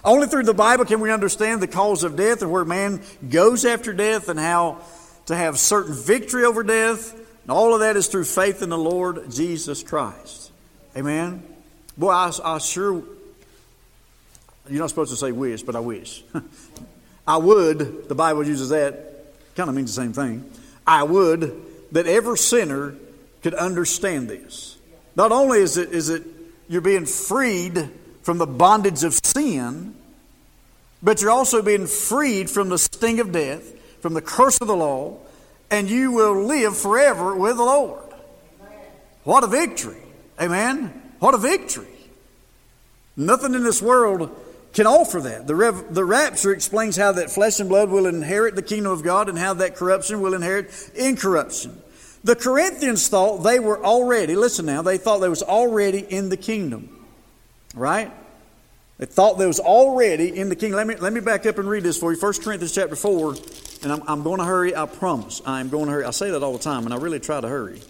Only through the Bible can we understand the cause of death and where man goes after death and how to have certain victory over death. And all of that is through faith in the Lord Jesus Christ. Amen. Boy, I, I sure, you're not supposed to say wish, but I wish. I would, the Bible uses that, kind of means the same thing. I would that every sinner could understand this. Not only is it is it you're being freed from the bondage of sin, but you're also being freed from the sting of death, from the curse of the law, and you will live forever with the Lord. What a victory. Amen. What a victory. Nothing in this world can offer that. The, rev- the rapture explains how that flesh and blood will inherit the kingdom of God and how that corruption will inherit incorruption. The Corinthians thought they were already, listen now, they thought they was already in the kingdom. Right? They thought they was already in the kingdom. Let me, let me back up and read this for you. First Corinthians chapter four. And I'm, I'm going to hurry. I promise. I am going to hurry. I say that all the time and I really try to hurry.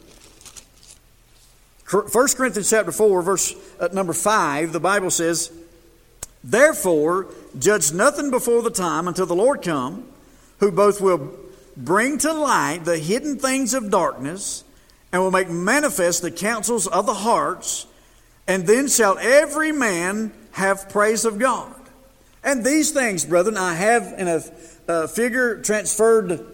First Corinthians chapter four, verse uh, number five. The Bible says, "Therefore, judge nothing before the time until the Lord come, who both will bring to light the hidden things of darkness and will make manifest the counsels of the hearts. And then shall every man have praise of God. And these things, brethren, I have in a, a figure transferred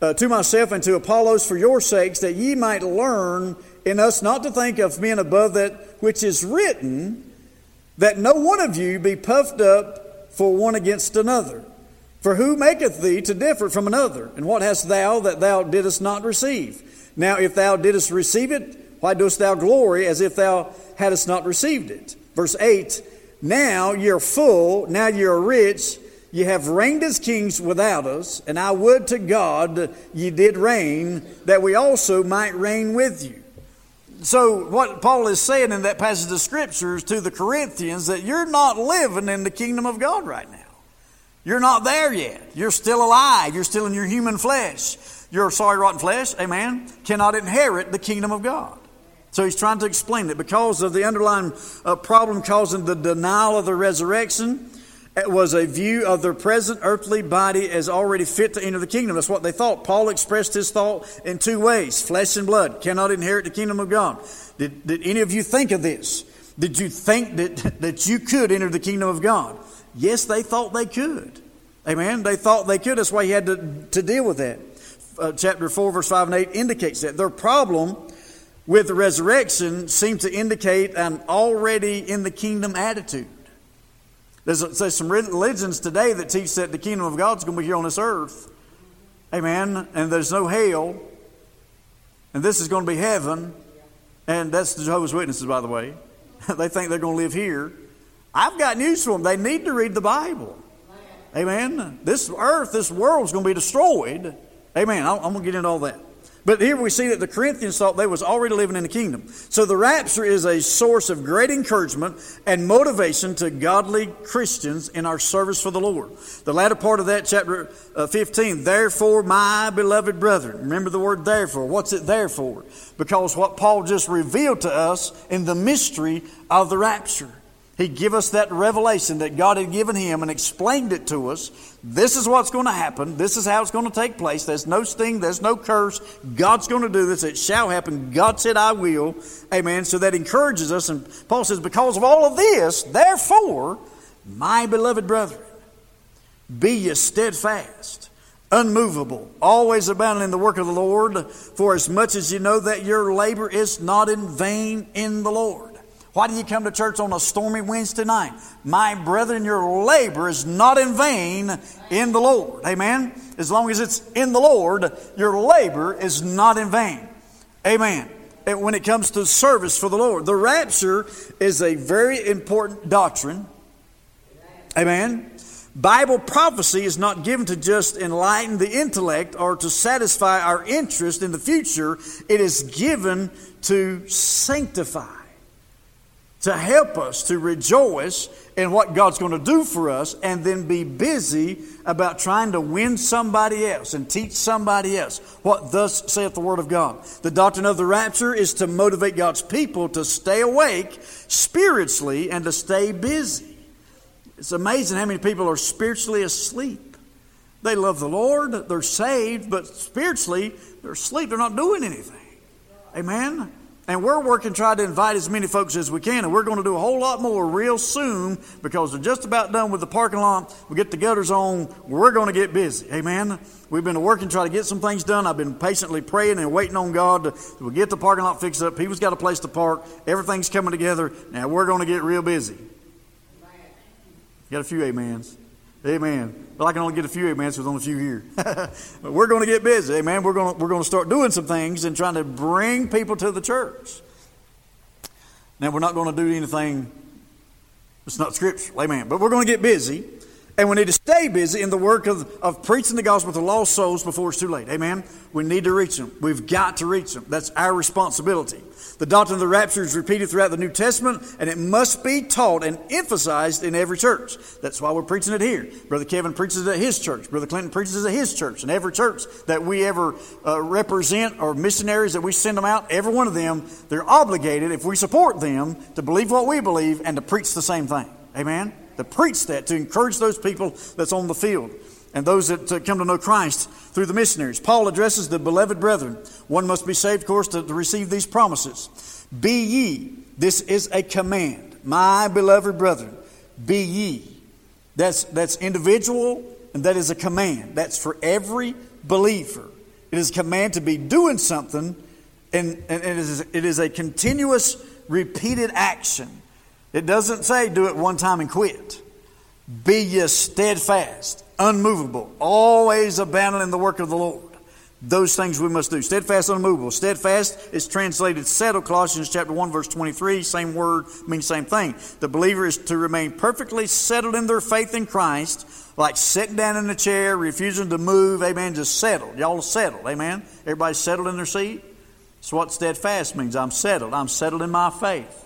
uh, to myself and to Apollos for your sakes, that ye might learn in us not to think of men above that which is written, that no one of you be puffed up for one against another. For who maketh thee to differ from another? And what hast thou that thou didst not receive? Now if thou didst receive it, why dost thou glory as if thou hadst not received it?" Verse eight, "Now ye are full, now ye are rich, ye have reigned as kings without us, and I would to God ye did reign, that we also might reign with you." So what Paul is saying in that passage of Scriptures to the Corinthians, that you're not living in the kingdom of God right now. You're not there yet. You're still alive. You're still in your human flesh. Your sorry, rotten flesh, amen, cannot inherit the kingdom of God. So he's trying to explain it because of the underlying uh, problem causing the denial of the resurrection. It was a view of their present earthly body as already fit to enter the kingdom. That's what they thought. Paul expressed his thought in two ways. Flesh and blood cannot inherit the kingdom of God. Did, did any of you think of this? Did you think that, that you could enter the kingdom of God? Yes, they thought they could. Amen. They thought they could. That's why he had to, to deal with that. uh, chapter four, verse five and eight indicates that. Their problem with the resurrection seems to indicate an already in the kingdom attitude. There's, there's some religions today that teach that the kingdom of God is going to be here on this earth. Amen. And there's no hell. And this is going to be heaven. And that's the Jehovah's Witnesses, by the way. They think they're going to live here. I've got news for them. They need to read the Bible. Amen. This earth, this world is going to be destroyed. Amen. I'm going to get into all that. But here we see that the Corinthians thought they was already living in the kingdom. So the rapture is a source of great encouragement and motivation to godly Christians in our service for the Lord. The latter part of that, chapter fifteen, therefore, my beloved brethren. Remember the word therefore. What's it there for? Because what Paul just revealed to us in the mystery of the rapture. He gave us that revelation that God had given him and explained it to us. This is what's going to happen. This is how it's going to take place. There's no sting. There's no curse. God's going to do this. It shall happen. God said, I will. Amen. So that encourages us. And Paul says, because of all of this, therefore, my beloved brethren, be ye steadfast, unmovable, always abounding in the work of the Lord, for as much as you know that your labor is not in vain in the Lord. Why do you come to church on a stormy Wednesday night? My brethren, your labor is not in vain in the Lord. Amen? As long as it's in the Lord, your labor is not in vain. Amen. And when it comes to service for the Lord, the rapture is a very important doctrine. Amen. Bible prophecy is not given to just enlighten the intellect or to satisfy our interest in the future. It is given to sanctify. To help us to rejoice in what God's going to do for us and then be busy about trying to win somebody else and teach somebody else what thus saith the Word of God. The doctrine of the rapture is to motivate God's people to stay awake spiritually and to stay busy. It's amazing how many people are spiritually asleep. They love the Lord, they're saved, but spiritually they're asleep. They're not doing anything. Amen? And we're working, trying to invite as many folks as we can. And we're going to do a whole lot more real soon because we're just about done with the parking lot. We get the gutters on. We're going to get busy. Amen. We've been working, trying to get some things done. I've been patiently praying and waiting on God to, to get the parking lot fixed up. People's got a place to park. Everything's coming together. Now we're going to get real busy. Got a few amens. Amen. But I can only get a few amens because there's only a few here. But we're going to get busy. Amen. We're going to, we're going to start doing some things and trying to bring people to the church. Now, we're not going to do anything that's not scriptural. Amen. But we're going to get busy. And we need to stay busy in the work of, of preaching the gospel to lost souls before it's too late. Amen? We need to reach them. We've got to reach them. That's our responsibility. The doctrine of the rapture is repeated throughout the New Testament, and it must be taught and emphasized in every church. That's why we're preaching it here. Brother Kevin preaches it at his church. Brother Clinton preaches it at his church. And every church that we ever uh, represent or missionaries that we send them out, every one of them, they're obligated, if we support them, to believe what we believe and to preach the same thing. Amen? To preach that, to encourage those people that's on the field and those that to come to know Christ through the missionaries. Paul addresses the beloved brethren. One must be saved, of course, to, to receive these promises. Be ye. This is a command. My beloved brethren, be ye. That's, that's individual, and that is a command. That's for every believer. It is a command to be doing something, and, and it is, it is a continuous, repeated action. It doesn't say do it one time and quit. Be ye steadfast, unmovable, always abounding in the work of the Lord. Those things we must do. Steadfast, unmovable. Steadfast is translated settle. Colossians chapter one, verse twenty-three. Same word means same thing. The believer is to remain perfectly settled in their faith in Christ, like sitting down in a chair, refusing to move. Amen. Just settled. Y'all settled. Amen. Everybody settled in their seat. That's what steadfast means. I'm settled. I'm settled in my faith.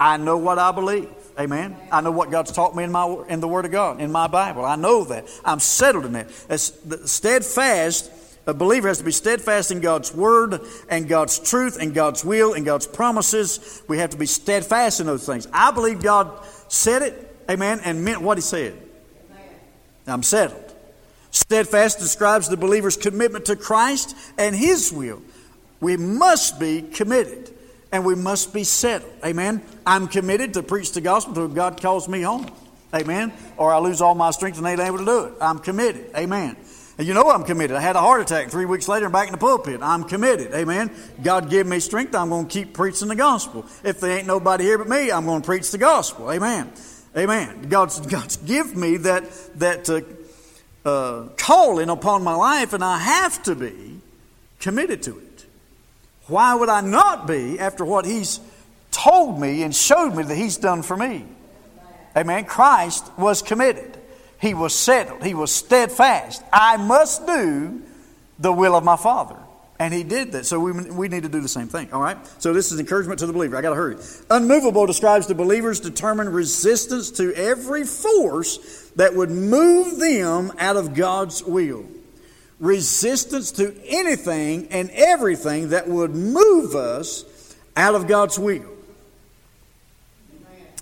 I know what I believe. Amen. I know what God's taught me in my in the Word of God, in my Bible. I know that. I'm settled in that. That's the steadfast. A believer has to be steadfast in God's Word and God's truth and God's will and God's promises. We have to be steadfast in those things. I believe God said it, amen, and meant what He said. I'm settled. Steadfast describes the believer's commitment to Christ and His will. We must be committed. And we must be settled. Amen. I'm committed to preach the gospel until God calls me home. Amen. Or I lose all my strength and ain't able to do it. I'm committed. Amen. You know I'm committed. I had a heart attack. Three weeks later, I'm back in the pulpit. I'm committed. Amen. God give me strength. I'm going to keep preaching the gospel. If there ain't nobody here but me, I'm going to preach the gospel. Amen. Amen. God's, God's give me that, that uh, uh, calling upon my life, and I have to be committed to it. Why would I not be after what He's told me and showed me that He's done for me? Amen. Christ was committed. He was settled. He was steadfast. I must do the will of my Father. And he did that. So we, we need to do the same thing. All right? So this is encouragement to the believer. I got to hurry. Unmovable describes the believer's determined resistance to every force that would move them out of God's will. Resistance to anything and everything that would move us out of God's will.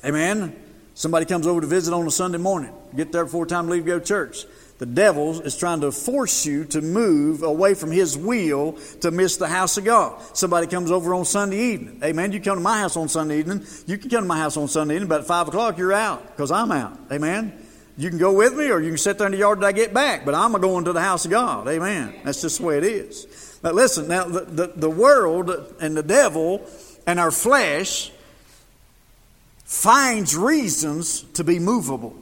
Amen? Somebody comes over to visit on a Sunday morning. Get there before time to leave, go to church. The devil is trying to force you to move away from his will to miss the house of God. Somebody comes over on Sunday evening. Amen. You come to my house on Sunday evening. You can come to my house on Sunday evening, but at five o'clock you're out because I'm out. Amen. You can go with me or you can sit there in the yard till I get back, but I'm going to the house of God. Amen. That's just the way it is. But listen, now the, the, the world and the devil and our flesh finds reasons to be movable.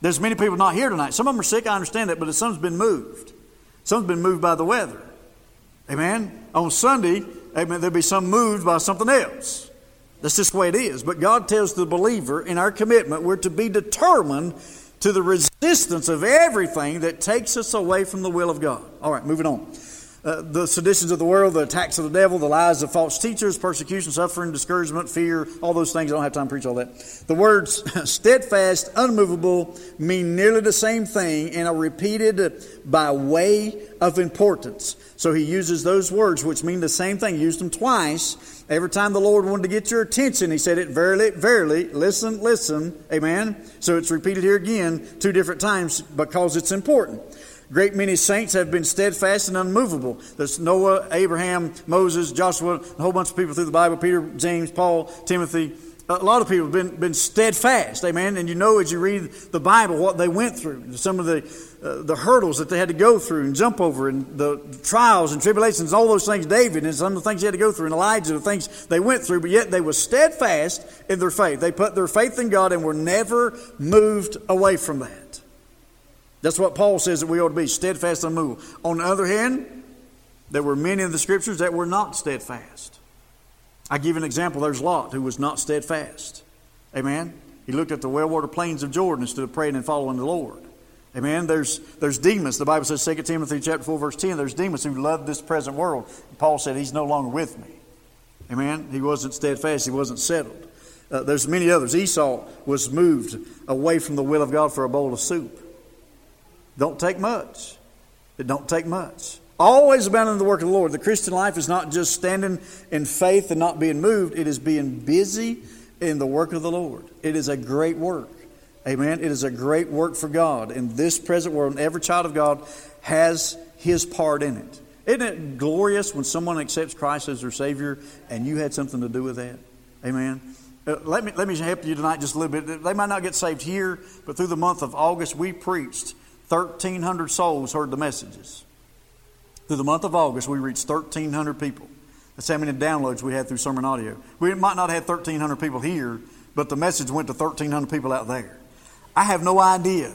There's many people not here tonight. Some of them are sick, I understand that, but some's been moved. Some's been moved by the weather. Amen? On Sunday, amen, there'll be some moved by something else. That's just the way it is. But God tells the believer in our commitment, we're to be determined to the resistance of everything that takes us away from the will of God. All right, moving on. Uh, the seditions of the world, the attacks of the devil, the lies of false teachers, persecution, suffering, discouragement, fear, all those things. I don't have time to preach all that. The words steadfast, unmovable mean nearly the same thing and are repeated by way of importance. So he uses those words which mean the same thing. He used them twice. Every time the Lord wanted to get your attention, he said it verily, verily, listen, listen. Amen. So it's repeated here again two different times because it's important. Great many saints have been steadfast and unmovable. There's Noah, Abraham, Moses, Joshua, a whole bunch of people through the Bible, Peter, James, Paul, Timothy. A lot of people have been, been steadfast, amen? And you know as you read the Bible what they went through, some of the uh, the hurdles that they had to go through and jump over, and the trials and tribulations, all those things, David, and some of the things he had to go through, and Elijah, the things they went through, but yet they were steadfast in their faith. They put their faith in God and were never moved away from that. That's what Paul says that we ought to be, steadfast and unmovable. On the other hand, there were many of the scriptures that were not steadfast. I give an example. There's Lot, who was not steadfast. Amen. He looked at the well-watered plains of Jordan instead of praying and following the Lord. Amen. There's there's Demas. The Bible says, Second Timothy chapter four, verse ten, there's Demas who loved this present world. Paul said, he's no longer with me. Amen. He wasn't steadfast. He wasn't settled. Uh, there's many others. Esau was moved away from the will of God for a bowl of soup. Don't take much. It don't take much. Always abounding in the work of the Lord. The Christian life is not just standing in faith and not being moved. It is being busy in the work of the Lord. It is a great work. Amen. It is a great work for God. In this present world, and every child of God has his part in it. Isn't it glorious when someone accepts Christ as their Savior and you had something to do with that? Amen. Uh, let me, let me help you tonight just a little bit. They might not get saved here, but through the month of August, we preached. thirteen hundred souls heard the messages. Through the month of August, we reached thirteen hundred people. That's how many downloads we had through sermon audio. We might not have thirteen hundred people here, but the message went to thirteen hundred people out there. I have no idea.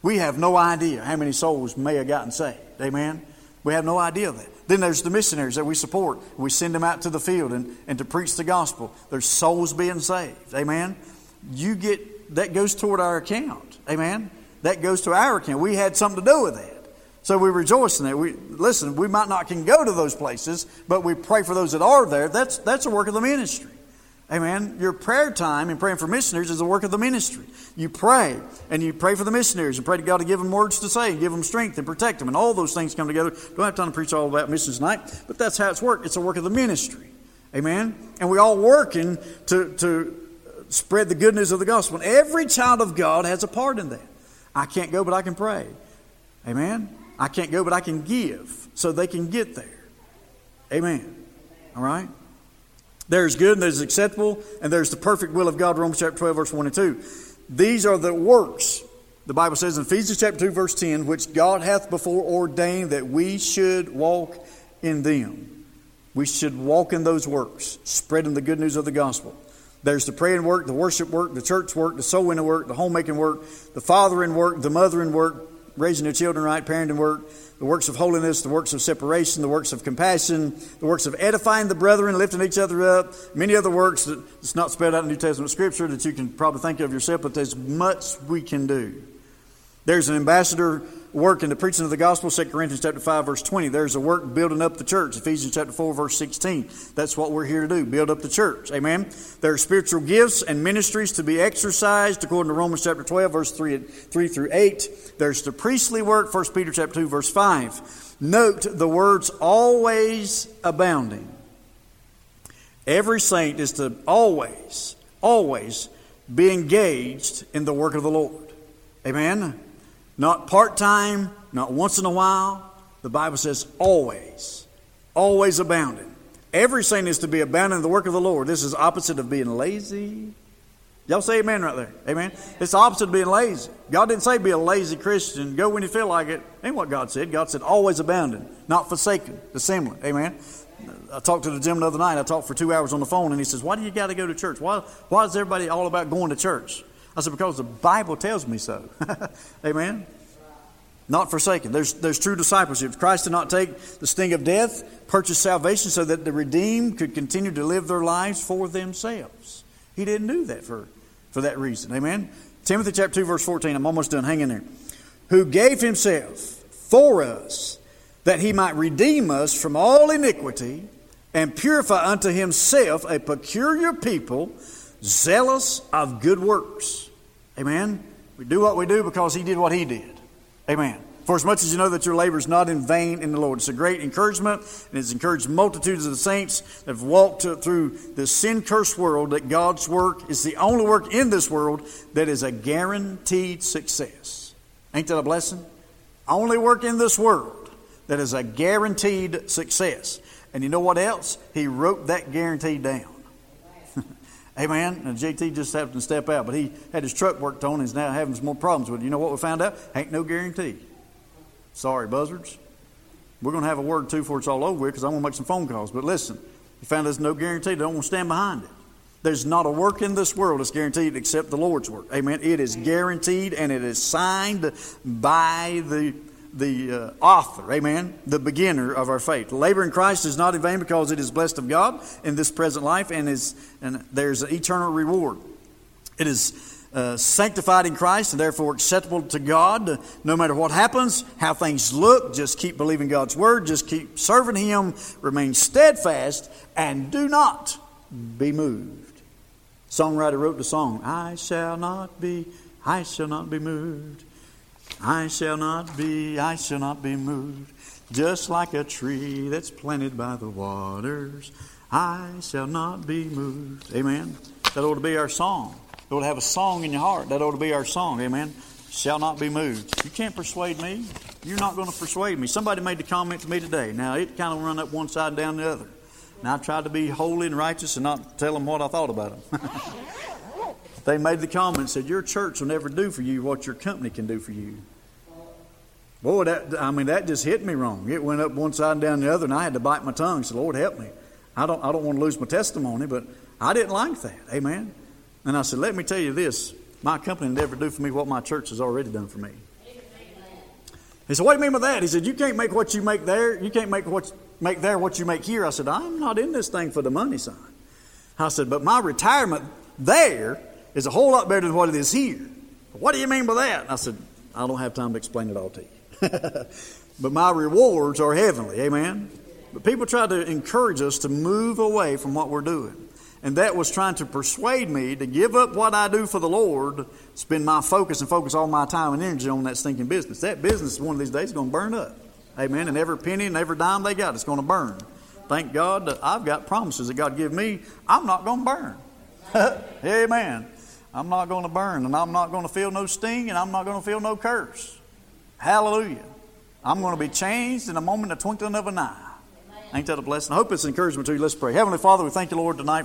We have no idea how many souls may have gotten saved. Amen? We have no idea of that. Then there's the missionaries that we support. We send them out to the field and, and to preach the gospel. There's souls being saved. Amen? You get, that goes toward our account. Amen? That goes to our account. We had something to do with that. So we rejoice in that. We, listen, we might not can go to those places, but we pray for those that are there. That's that's a work of the ministry. Amen. Your prayer time and praying for missionaries is a work of the ministry. You pray, and you pray for the missionaries, and pray to God to give them words to say, and give them strength, and protect them, and all those things come together. Don't have time to preach all about missions tonight, but that's how it's worked. It's a work of the ministry. Amen. And we're all working to, to spread the good news of the gospel. And every child of God has a part in that. I can't go, but I can pray. Amen? I can't go, but I can give so they can get there. Amen? All right? There's good and there's acceptable, and there's the perfect will of God, Romans chapter twelve, verse one and two. These are the works The Bible says in Ephesians chapter two, verse ten, which God hath before ordained that we should walk in them. We should walk in those works, spreading the good news of the gospel. There's the praying work, the worship work, the church work, the soul winning work, the homemaking work, the fathering work, the mothering work, raising their children right, parenting work, the works of holiness, the works of separation, the works of compassion, the works of edifying the brethren, lifting each other up, many other works that it's not spelled out in New Testament Scripture that you can probably think of yourself, but there's much we can do. There's an ambassador work in the preaching of the gospel, Second Corinthians chapter five, verse twenty. There's a work building up the church, Ephesians chapter four, verse sixteen. That's what we're here to do, build up the church, amen? There are spiritual gifts and ministries to be exercised, according to Romans chapter twelve, verse three through eight. There's the priestly work, First Peter chapter two, verse five. Note the words always abounding. Every saint is to always, always be engaged in the work of the Lord, amen? Not part-time, not once in a while. The Bible says always, always abounding. Every saint is to be abounding in the work of the Lord. This is opposite of being lazy. Y'all say amen right there. Amen? It's opposite of being lazy. God didn't say be a lazy Christian. Go when you feel like it. Ain't what God said. God said always abounding, not forsaken, dissembling. Amen? I talked to the gentleman the other night. I talked for two hours on the phone, and he says, why do you got to go to church? Why, why is everybody all about going to church? I said, because the Bible tells me so. Amen? Not forsaken. There's there's true discipleship. Christ did not take the sting of death, purchase salvation so that the redeemed could continue to live their lives for themselves. He didn't do that for, for that reason. Amen? Timothy chapter two, verse fourteen. I'm almost done. Hang in there. Who gave himself for us that he might redeem us from all iniquity and purify unto himself a peculiar people, zealous of good works. Amen? We do what we do because he did what he did. Amen. For as much as you know that your labor is not in vain in the Lord. It's a great encouragement, and it's encouraged multitudes of the saints that have walked through this sin-cursed world, that God's work is the only work in this world that is a guaranteed success. Ain't that a blessing? Only work in this world that is a guaranteed success. And you know what else? He wrote that guarantee down. Amen. Now, J T just happened to step out, but he had his truck worked on and is now having some more problems with it. You know what we found out? Ain't no guarantee. Sorry, buzzards. We're going to have a word or two before it's all over with because I want to make some phone calls. But listen, you found there's no guarantee. They don't want to stand behind it. There's not a work in this world that's guaranteed except the Lord's work. Amen. It is guaranteed and it is signed by the the uh, author, amen, the beginner of our faith. Labor in Christ is not in vain because it is blessed of God in this present life, and is and there's an eternal reward. It is uh, sanctified in Christ and therefore acceptable to God. No matter what happens, how things look, just keep believing God's word, just keep serving him, remain steadfast, and do not be moved. Songwriter wrote the song, I shall not be, I shall not be moved. I shall not be, I shall not be moved, just like a tree that's planted by the waters. I shall not be moved. Amen. That ought to be our song. It ought to have a song in your heart. That ought to be our song. Amen. Shall not be moved. You can't persuade me. You're not going to persuade me. Somebody made the comment to me today. Now, it kind of run up one side and down the other. And I tried to be holy and righteous and not tell them what I thought about them. They made the comment and said, your church will never do for you what your company can do for you. Boy, that, I mean, that just hit me wrong. It went up one side and down the other, and I had to bite my tongue. So, Lord, help me. I don't, I don't want to lose my testimony, but I didn't like that. Amen. And I said, let me tell you this. My company will never do for me what my church has already done for me. Amen. He said, what do you mean by that? He said, you can't make what you make there. You can't make what make there what you make here. I said, I'm not in this thing for the money sign. I said, but my retirement there is a whole lot better than what it is here. What do you mean by that? I said, I don't have time to explain it all to you. But my rewards are heavenly, amen? But people try to encourage us to move away from what we're doing. And that was trying to persuade me to give up what I do for the Lord, spend my focus and focus all my time and energy on that stinking business. That business one of these days is going to burn up, amen? And every penny and every dime they got is going to burn. Thank God that I've got promises that God give me. I'm not going to burn, amen? I'm not going to burn, and I'm not going to feel no sting, and I'm not going to feel no curse. Hallelujah. I'm going to be changed in a moment, a twinkling of an eye. Amen. Ain't that a blessing? I hope it's encouragement to you. Let's pray. Heavenly Father, we thank you, Lord, tonight.